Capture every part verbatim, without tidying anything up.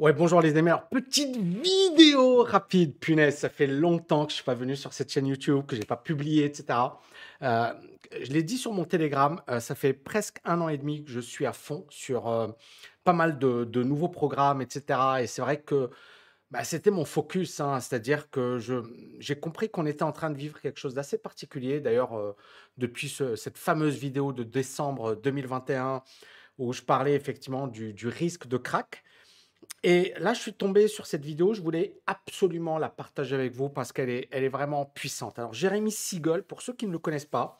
Ouais, bonjour les aimers, petite vidéo rapide, punaise, ça fait longtemps que je ne suis pas venu sur cette chaîne YouTube, que je n'ai pas publié, et cetera. Euh, je l'ai dit sur mon Telegram, euh, ça fait presque un an et demi que je suis à fond sur euh, pas mal de, de nouveaux programmes, et cetera. Et c'est vrai que bah, c'était mon focus, hein, c'est-à-dire que j'ai compris qu'on était en train de vivre quelque chose d'assez particulier. D'ailleurs, euh, depuis ce, cette fameuse vidéo de décembre deux mille vingt et un, où je parlais effectivement du, du risque de crack. Et là, je suis tombé sur cette vidéo. Je voulais absolument la partager avec vous parce qu'elle est, elle est vraiment puissante. Alors, Jeremy Siegel, pour ceux qui ne le connaissent pas,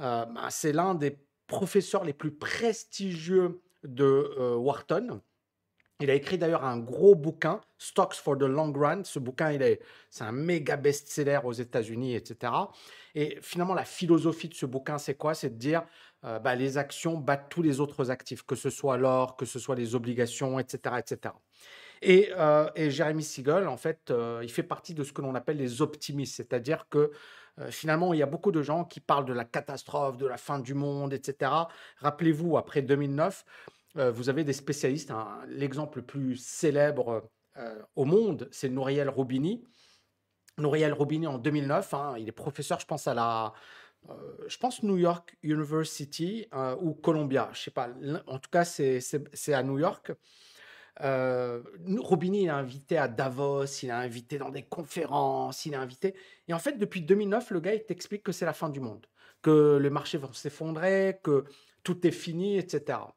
euh, bah, c'est l'un des professeurs les plus prestigieux de euh, Wharton. Il a écrit d'ailleurs un gros bouquin, Stocks for the Long Run. Ce bouquin, il est, c'est un méga best-seller aux États-Unis, et cetera. Et finalement, la philosophie de ce bouquin, c'est quoi? C'est de dire euh, bah, les actions battent tous les autres actifs, que ce soit l'or, que ce soit les obligations, et cetera, et cetera. Et, euh, et Jeremy Siegel, en fait, euh, il fait partie de ce que l'on appelle les optimistes, c'est-à-dire que euh, finalement, il y a beaucoup de gens qui parlent de la catastrophe, de la fin du monde, et cetera. Rappelez-vous, après deux mille neuf, euh, vous avez des spécialistes. Hein, l'exemple le plus célèbre euh, au monde, c'est Nouriel Roubini. Nouriel Roubini, en deux mille neuf, hein, il est professeur, je pense, à la... Euh, je pense New York University euh, ou Columbia, je ne sais pas. En tout cas, c'est à New York. Euh, Roubini, il est invité à Davos, il est invité dans des conférences, il est invité. Et en fait, depuis deux mille neuf, le gars, il t'explique que c'est la fin du monde, que les marchés vont s'effondrer, que tout est fini, et cetera.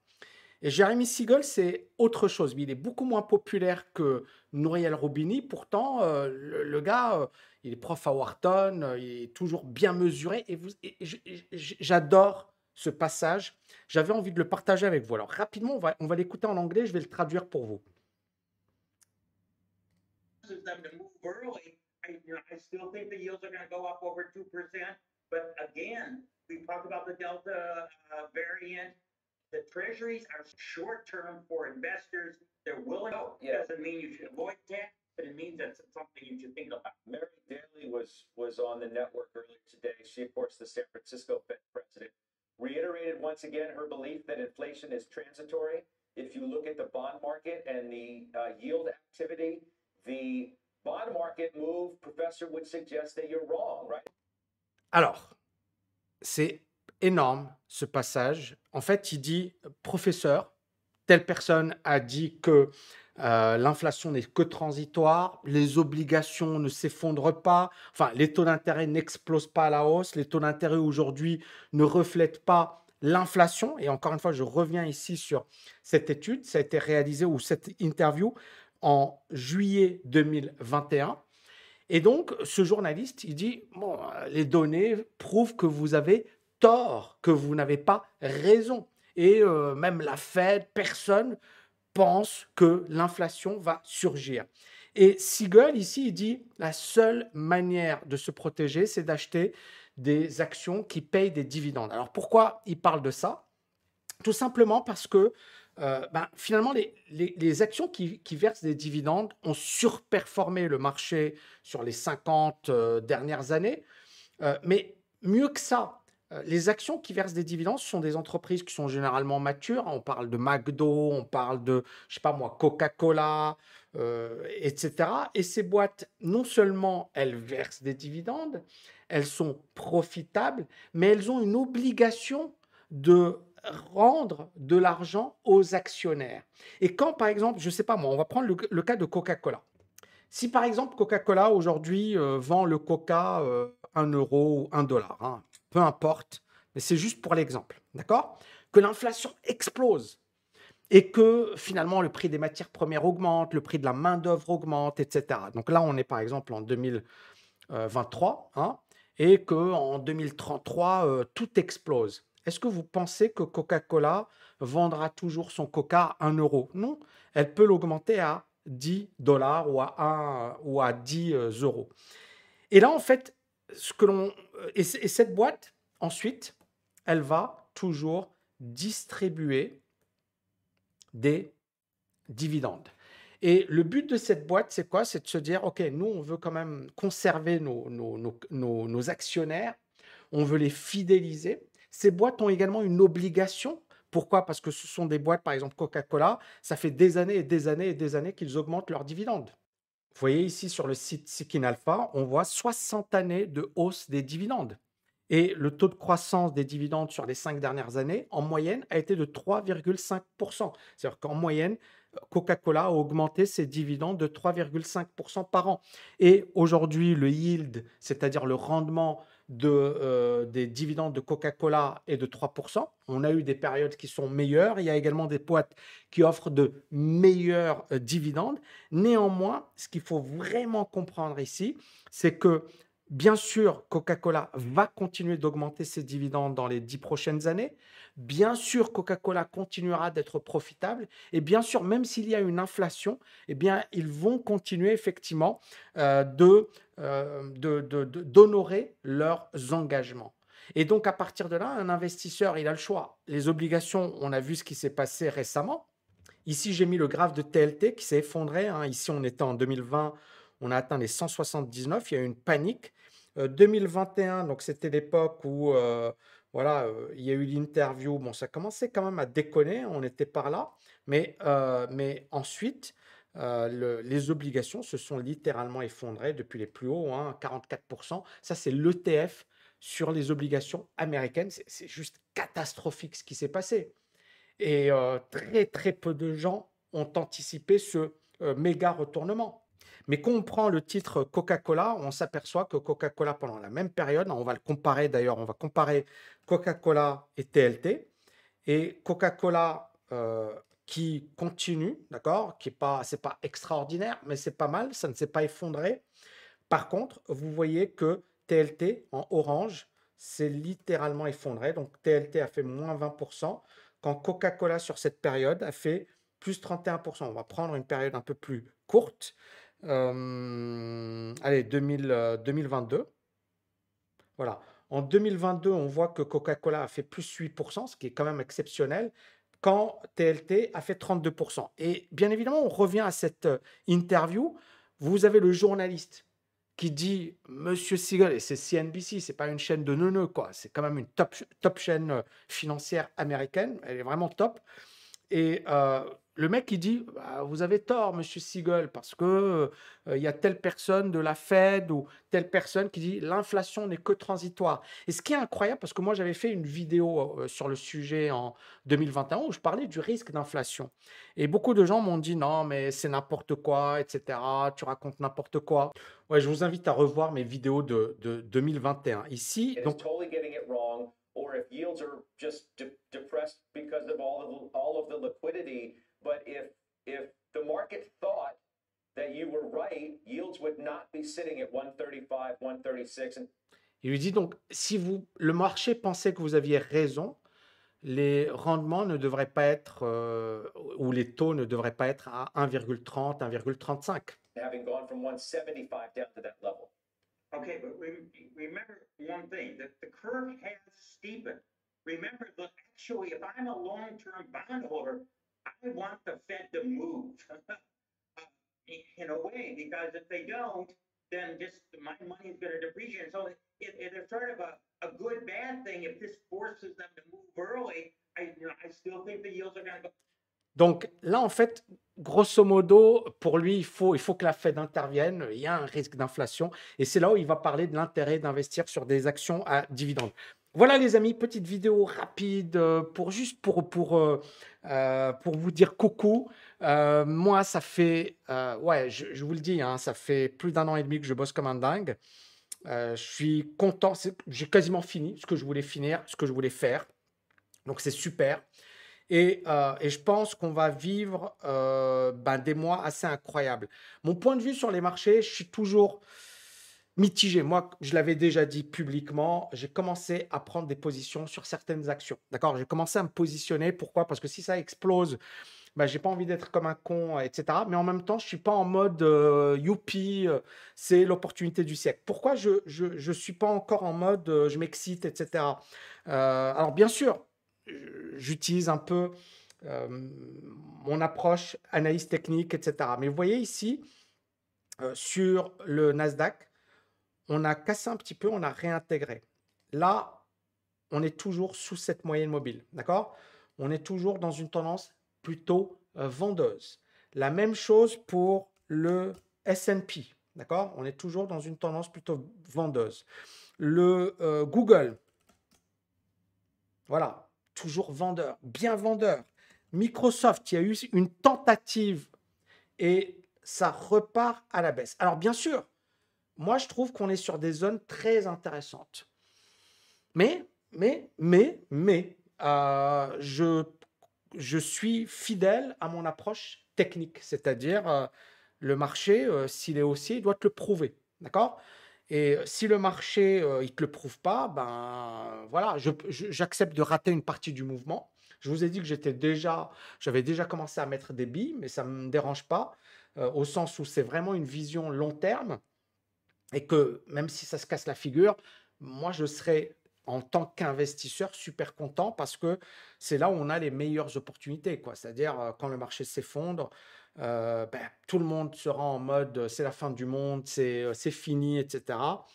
Et Jeremy Siegel, c'est autre chose. Il est beaucoup moins populaire que Nouriel Roubini. Pourtant, euh, le, le gars, euh, il est prof à Wharton, euh, il est toujours bien mesuré. Et, et, et j'adore ce passage. J'avais envie de le partager avec vous. Alors, rapidement, on va, on va l'écouter en anglais. Je vais le traduire pour vous. The treasuries are short-term for investors. They're willing to yeah. Doesn't mean you should avoid tax, but it means that's something you should think about. Mary Daly was, was on the network earlier today. She, of course, the San Francisco Fed president, reiterated once again her belief that inflation is transitory. If you look at the bond market and the uh, yield activity, the bond market move, professor, would suggest that you're wrong, right? Alors, c'est énorme ce passage. En fait, il dit, professeur, telle personne a dit que euh, l'inflation n'est que transitoire, les obligations ne s'effondrent pas, enfin, les taux d'intérêt n'explosent pas à la hausse, les taux d'intérêt aujourd'hui ne reflètent pas l'inflation. Et encore une fois, je reviens ici sur cette étude, ça a été réalisé ou cette interview en juillet deux mille vingt et un. Et donc, ce journaliste, il dit, bon, les données prouvent que vous avez tort, que vous n'avez pas raison. Et euh, même la Fed, personne pense que l'inflation va surgir. Et Siegel, ici, il dit la seule manière de se protéger, c'est d'acheter des actions qui payent des dividendes. Alors, pourquoi il parle de ça? Tout simplement parce que euh, ben, finalement, les, les, les actions qui, qui versent des dividendes ont surperformé le marché sur les cinquante euh, dernières années. Euh, mais mieux que ça, les actions qui versent des dividendes sont des entreprises qui sont généralement matures. On parle de McDo, on parle de, je sais pas moi, Coca-Cola, euh, et cetera. Et ces boîtes, non seulement elles versent des dividendes, elles sont profitables, mais elles ont une obligation de rendre de l'argent aux actionnaires. Et quand, par exemple, je sais pas moi, on va prendre le, le cas de Coca-Cola. Si, par exemple, Coca-Cola, aujourd'hui, euh, vend le Coca euh, un euro ou un dollar, hein, peu importe, mais c'est juste pour l'exemple, d'accord? Que l'inflation explose et que finalement le prix des matières premières augmente, le prix de la main-d'œuvre augmente, et cetera. Donc là, on est par exemple en deux mille vingt-trois, hein, et qu'en deux mille trente-trois, euh, tout explose. Est-ce que vous pensez que Coca-Cola vendra toujours son Coca à un euro? Non, elle peut l'augmenter à dix dollars ou à, un, ou à dix euros. Et là, en fait, ce que l'on... Et, et cette boîte, ensuite, elle va toujours distribuer des dividendes. Et le but de cette boîte, c'est quoi? C'est de se dire, OK, nous, on veut quand même conserver nos, nos, nos, nos, nos actionnaires, on veut les fidéliser. Ces boîtes ont également une obligation Pourquoi? Parce que ce sont des boîtes, par exemple Coca-Cola, ça fait des années et des années et des années qu'ils augmentent leurs dividendes. Vous voyez ici sur le site Seeking Alpha, on voit soixante années de hausse des dividendes. Et le taux de croissance des dividendes sur les cinq dernières années, en moyenne, a été de trois virgule cinq pour cent. C'est-à-dire qu'en moyenne, Coca-Cola a augmenté ses dividendes de trois virgule cinq pour cent par an. Et aujourd'hui, le yield, c'est-à-dire le rendement de, euh, des dividendes de Coca-Cola est de trois pour cent. On a eu des périodes qui sont meilleures. Il y a également des boîtes qui offrent de meilleurs euh, dividendes. Néanmoins, ce qu'il faut vraiment comprendre ici, c'est que bien sûr, Coca-Cola va continuer d'augmenter ses dividendes dans les dix prochaines années. Bien sûr, Coca-Cola continuera d'être profitable. Et bien sûr, même s'il y a une inflation, eh bien, ils vont continuer effectivement euh, de, euh, de, de, de, d'honorer leurs engagements. Et donc, à partir de là, un investisseur, il a le choix. Les obligations, on a vu ce qui s'est passé récemment. Ici, j'ai mis le graphe de T L T qui s'est effondré, hein. Ici, on était en deux mille vingt. On a atteint les cent soixante-dix-neuf, il y a eu une panique. Euh, deux mille vingt et un, donc c'était l'époque où euh, voilà, euh, il y a eu l'interview. Bon, ça commençait quand même à déconner, on était par là. Mais, euh, mais ensuite, euh, le, les obligations se sont littéralement effondrées depuis les plus hauts, hein, quarante-quatre pour cent. Ça, c'est l'E T F sur les obligations américaines. C'est juste catastrophique ce qui s'est passé. Et euh, très, très peu de gens ont anticipé ce euh, méga retournement. Mais quand on prend le titre Coca-Cola, on s'aperçoit que Coca-Cola, pendant la même période, on va le comparer d'ailleurs, on va comparer Coca-Cola et T L T, et Coca-Cola euh, qui continue, d'accord, qui n'est pas, c'est pas extraordinaire, mais c'est pas mal, ça ne s'est pas effondré. Par contre, vous voyez que T L T en orange s'est littéralement effondré, donc T L T a fait moins vingt pour cent, quand Coca-Cola sur cette période a fait plus trente et un pour cent. On va prendre une période un peu plus courte. Euh, allez, deux mille, euh, deux mille vingt-deux. Voilà. En deux mille vingt-deux, on voit que Coca-Cola a fait plus huit pour cent, ce qui est quand même exceptionnel, quand T L T a fait trente-deux pour cent. Et bien évidemment, on revient à cette interview. Vous avez le journaliste qui dit « Monsieur Siegel », et c'est C N B C, c'est pas une chaîne de neuneux, quoi. C'est quand même une top, top chaîne financière américaine. Elle est vraiment top. Et euh, le mec, il dit bah, « Vous avez tort, monsieur Siegel, parce qu'il euh, y a telle personne de la Fed ou telle personne qui dit « L'inflation n'est que transitoire ». Et ce qui est incroyable, parce que moi, j'avais fait une vidéo euh, sur le sujet en deux mille vingt et un où je parlais du risque d'inflation. Et beaucoup de gens m'ont dit « Non, mais c'est n'importe quoi, et cetera. Tu racontes n'importe quoi. » Ouais, je vous invite à revoir mes vidéos de, de deux mille vingt et un. Ici, donc... or if yields are just de depressed because of all of all of the liquidity, but if if the market thought that you were right, yields would not be sitting at one thirty-five, one thirty-six. And... Il lui dit donc si vous le marché pensait que vous aviez raison, les rendements ne devraient pas être euh, ou les taux ne devraient pas être à un virgule trente, un virgule trente-cinq. Having gone from one seventy-five down to that level. Okay, but remember one thing, that the curve has steepened. Remember, look, actually, if I'm a long-term bondholder, I want the Fed to move in a way, because if they don't, then just my money is going to depreciate. So it, it, it's sort of a, a good, bad thing. If this forces them to move early, I, you know, I still think the yields are going to go. Donc là, en fait, grosso modo, pour lui, il faut, il faut que la Fed intervienne. Il y a un risque d'inflation. Et c'est là où il va parler de l'intérêt d'investir sur des actions à dividendes. Voilà, les amis, petite vidéo rapide pour juste pour, pour, euh, pour vous dire coucou. Euh, moi, ça fait, euh, ouais, je, je vous le dis, hein, ça fait plus d'un an et demi que je bosse comme un dingue. Euh, je suis content. J'ai quasiment fini ce que je voulais finir, ce que je voulais faire. Donc, c'est super. Et, euh, et je pense qu'on va vivre euh, ben, des mois assez incroyables. Mon point de vue sur les marchés, je suis toujours mitigé. Moi, je l'avais déjà dit publiquement, j'ai commencé à prendre des positions sur certaines actions. D'accord? J'ai commencé à me positionner. Pourquoi? Parce que si ça explose, ben, je n'ai pas envie d'être comme un con, et cetera. Mais en même temps, je ne suis pas en mode euh, « youpi, euh, c'est l'opportunité du siècle ». Pourquoi je ne suis pas encore en mode euh, « je m'excite », et cetera. Euh, alors, bien sûr, j'utilise un peu euh, mon approche, analyse technique, et cetera. Mais vous voyez ici, euh, sur le Nasdaq, on a cassé un petit peu, on a réintégré. Là, on est toujours sous cette moyenne mobile, d'accord ? on est toujours dans une tendance plutôt euh, vendeuse. La même chose pour le S and P, d'accord? On est toujours dans une tendance plutôt vendeuse. Le euh, Google, voilà, toujours vendeur, bien vendeur. Microsoft, il y a eu une tentative et ça repart à la baisse. Alors bien sûr, moi je trouve qu'on est sur des zones très intéressantes. Mais, mais, mais, mais, euh, je, je suis fidèle à mon approche technique, c'est-à-dire euh, le marché, euh, s'il est haussier, il doit te le prouver, d'accord ? Et si le marché, euh, il ne te le prouve pas, ben voilà, je, je, j'accepte de rater une partie du mouvement. Je vous ai dit que j'étais déjà, j'avais déjà commencé à mettre des billes, mais ça ne me dérange pas, euh, au sens où c'est vraiment une vision long terme et que même si ça se casse la figure, moi, je serais en tant qu'investisseur super content parce que c'est là où on a les meilleures opportunités, quoi. C'est-à-dire euh, quand le marché s'effondre, Euh, ben, tout le monde sera en mode euh, c'est la fin du monde, c'est euh, c'est fini, et cetera.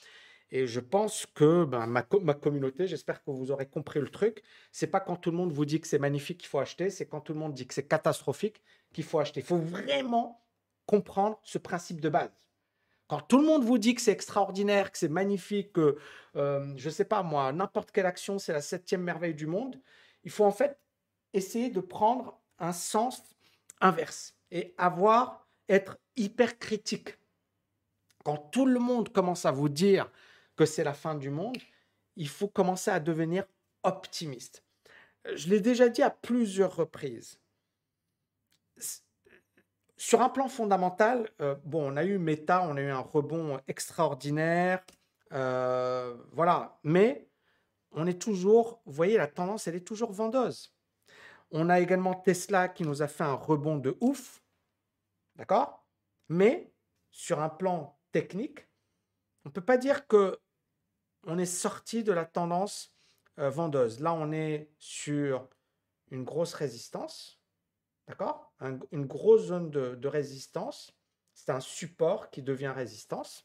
Et je pense que ben, ma, co ma communauté, j'espère que vous aurez compris le truc, c'est pas quand tout le monde vous dit que c'est magnifique qu'il faut acheter, c'est quand tout le monde dit que c'est catastrophique qu'il faut acheter. Il faut vraiment comprendre ce principe de base. Quand tout le monde vous dit que c'est extraordinaire, que c'est magnifique, que euh, je sais pas moi, n'importe quelle action, c'est la septième merveille du monde, il faut en fait essayer de prendre un sens inverse. Et avoir, être hyper critique. Quand tout le monde commence à vous dire que c'est la fin du monde, il faut commencer à devenir optimiste. Je l'ai déjà dit à plusieurs reprises. Sur un plan fondamental, euh, bon, on a eu Meta, on a eu un rebond extraordinaire, euh, voilà. Mais on est toujours, vous voyez, la tendance, elle est toujours vendeuse. On a également Tesla qui nous a fait un rebond de ouf, d'accord? Mais sur un plan technique, on ne peut pas dire qu'on est sorti de la tendance euh, vendeuse. Là, on est sur une grosse résistance, d'accord? Un, une grosse zone de, de résistance. C'est un support qui devient résistance.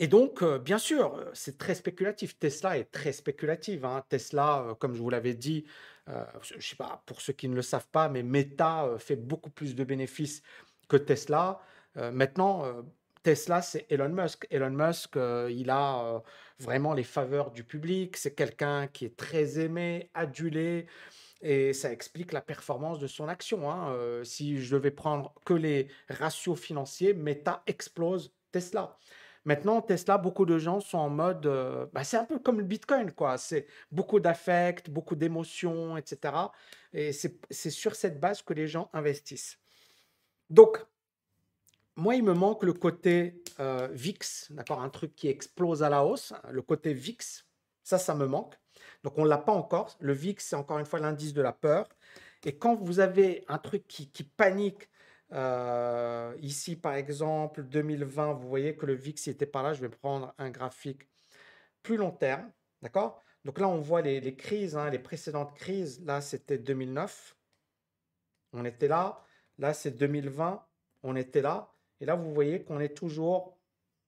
Et donc, euh, bien sûr, c'est très spéculatif. Tesla est très spéculative. Hein. Tesla, euh, comme je vous l'avais dit, euh, je ne sais pas, pour ceux qui ne le savent pas, mais Meta euh, fait beaucoup plus de bénéfices que Tesla. Euh, maintenant, euh, Tesla, c'est Elon Musk. Elon Musk, euh, il a euh, vraiment les faveurs du public. C'est quelqu'un qui est très aimé, adulé. Et ça explique la performance de son action. Hein. Euh, si je devais prendre que les ratios financiers, Meta explose Tesla. Maintenant, Tesla, beaucoup de gens sont en mode... Euh, bah, c'est un peu comme le Bitcoin, quoi. C'est beaucoup d'affect, beaucoup d'émotions, et cetera. Et c'est sur cette base que les gens investissent. Donc, moi, il me manque le côté euh, V I X, d'accord, un truc qui explose à la hausse. Hein, le côté V I X, ça, ça me manque. Donc, on ne l'a pas encore. Le V I X, c'est encore une fois l'indice de la peur. Et quand vous avez un truc qui, qui panique, Euh, ici, par exemple, deux mille vingt, vous voyez que le V I X n'était pas là. Je vais prendre un graphique plus long terme, d'accord? Donc là, on voit les, les crises, hein, les précédentes crises. Là, c'était deux mille neuf. On était là. Là, c'est deux mille vingt. On était là. Et là, vous voyez qu'on est toujours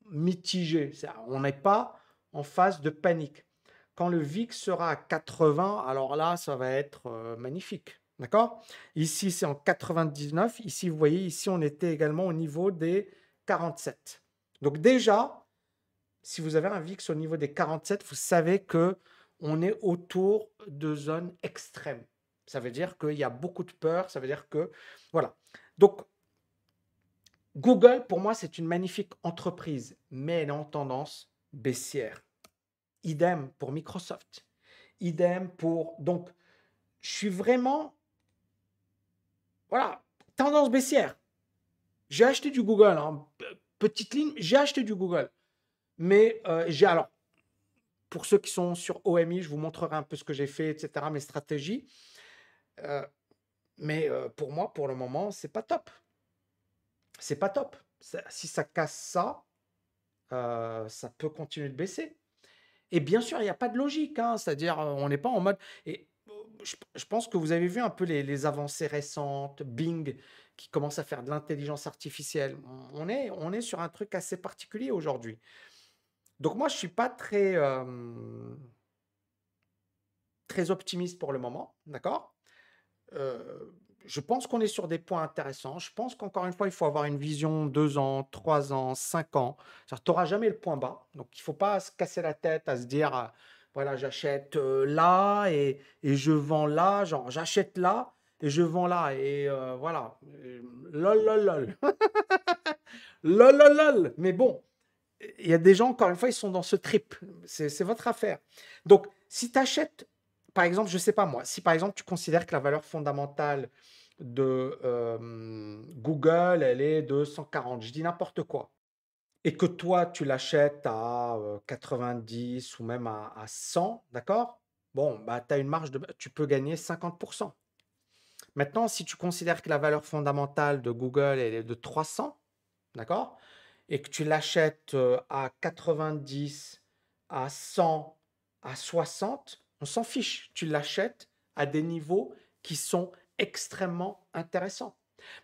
mitigé. On n'est pas en phase de panique. Quand le V I X sera à quatre-vingts, alors là, ça va être euh, magnifique. D'accord? Ici, c'est en quatre-vingt-dix-neuf. Ici, vous voyez, ici, on était également au niveau des quarante-sept. Donc déjà, si vous avez un V I X au niveau des quarante-sept, vous savez qu'on est autour de zones extrêmes. Ça veut dire qu'il y a beaucoup de peur. Ça veut dire que... Voilà. Donc, Google, pour moi, c'est une magnifique entreprise, mais elle est en tendance baissière. Idem pour Microsoft. Idem pour... Donc, je suis vraiment... Voilà, tendance baissière. J'ai acheté du Google, hein. Petite ligne, j'ai acheté du Google. Mais euh, j'ai alors, pour ceux qui sont sur O M I, je vous montrerai un peu ce que j'ai fait, et cetera, mes stratégies. Euh, mais euh, pour moi, pour le moment, c'est pas top. C'est pas top. Ça, si ça casse ça, euh, ça peut continuer de baisser. Et bien sûr, il n'y a pas de logique, hein. C'est-à-dire, on n'est pas en mode... Et, je pense que vous avez vu un peu les, les avancées récentes, Bing, qui commence à faire de l'intelligence artificielle. On est, on est sur un truc assez particulier aujourd'hui. Donc moi, je ne suis pas très... Euh, très optimiste pour le moment, d'accord ? Euh, je pense qu'on est sur des points intéressants. Je pense qu'encore une fois, il faut avoir une vision deux ans, trois ans, cinq ans. Tu n'auras jamais le point bas. Donc, il ne faut pas se casser la tête à se dire euh, voilà, j'achète euh, là et, et je vends là. Genre, j'achète là et je vends là. Et euh, voilà. Lol, lol, lol. Lol, lol, lol. Mais bon, il y a des gens, encore une fois, ils sont dans ce trip. C'est votre affaire. Donc, si tu achètes, par exemple, je ne sais pas moi, si par exemple tu considères que la valeur fondamentale de euh, Google, elle est de cent quarante, je dis n'importe quoi, et que toi, tu l'achètes à euh, quatre-vingt-dix ou même à, à cent, d'accord? Bon, bah, tu as une marge de... Tu peux gagner cinquante pour cent. Maintenant, si tu considères que la valeur fondamentale de Google, elle est de trois cents, d'accord? Et que tu l'achètes à quatre-vingt-dix, à cent, à soixante... On s'en fiche, tu l'achètes à des niveaux qui sont extrêmement intéressants.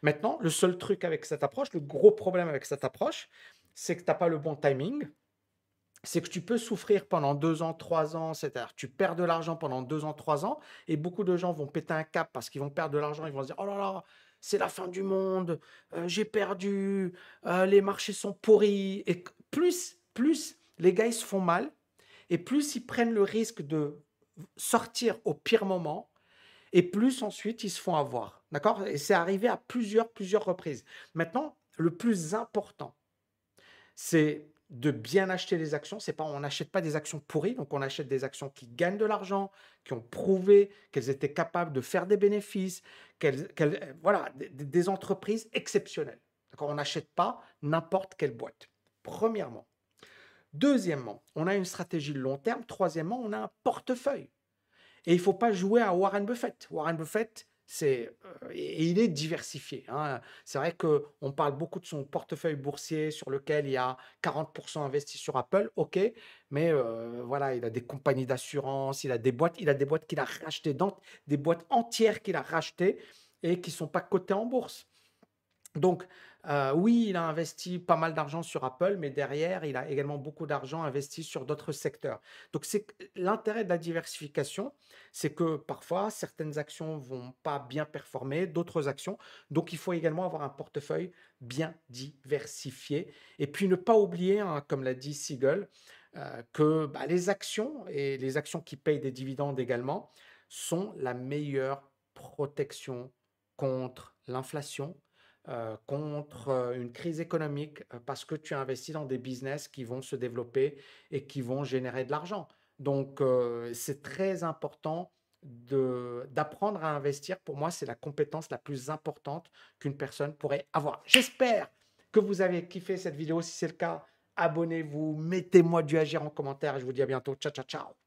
Maintenant, le seul truc avec cette approche, le gros problème avec cette approche, c'est que tu n'as pas le bon timing, c'est que tu peux souffrir pendant deux ans, trois ans, c'est-à-dire tu perds de l'argent pendant deux ans, trois ans, et beaucoup de gens vont péter un cap parce qu'ils vont perdre de l'argent, ils vont se dire « Oh là là, c'est la fin du monde, euh, j'ai perdu, euh, les marchés sont pourris. » Et plus, plus les gars ils se font mal, et plus ils prennent le risque de sortir au pire moment et plus ensuite ils se font avoir, d'accord? Et c'est arrivé à plusieurs plusieurs reprises. Maintenant, le plus important, c'est de bien acheter les actions. C'est pas, on n'achète pas des actions pourries, donc on achète des actions qui gagnent de l'argent, qui ont prouvé qu'elles étaient capables de faire des bénéfices, qu'elles, qu'elles, voilà, des, des entreprises exceptionnelles, d'accord? On n'achète pas n'importe quelle boîte, premièrement. Deuxièmement, on a une stratégie de long terme. Troisièmement, on a un portefeuille. Et il ne faut pas jouer à Warren Buffett. Warren Buffett, c'est, euh, il est diversifié, hein. C'est vrai qu'on parle beaucoup de son portefeuille boursier sur lequel il y a quarante pour cent investi sur Apple. OK, mais euh, voilà, il a des compagnies d'assurance, il a des boîtes, il a des boîtes qu'il a rachetées, dans, des boîtes entières qu'il a rachetées et qui ne sont pas cotées en bourse. Donc, euh, oui, il a investi pas mal d'argent sur Apple, mais derrière, il a également beaucoup d'argent investi sur d'autres secteurs. Donc, c'est l'intérêt de la diversification, c'est que parfois, certaines actions ne vont pas bien performer, d'autres actions. Donc, il faut également avoir un portefeuille bien diversifié. Et puis, ne pas oublier, hein, comme l'a dit Siegel, euh, que bah, les actions, et les actions qui payent des dividendes également, sont la meilleure protection contre l'inflation, Euh, contre euh, une crise économique, euh, parce que tu investis dans des business qui vont se développer et qui vont générer de l'argent. Donc, euh, c'est très important d'apprendre à investir. Pour moi, c'est la compétence la plus importante qu'une personne pourrait avoir. J'espère que vous avez kiffé cette vidéo. Si c'est le cas, abonnez-vous, mettez-moi du agir en commentaire. Je vous dis à bientôt. Ciao, ciao, ciao.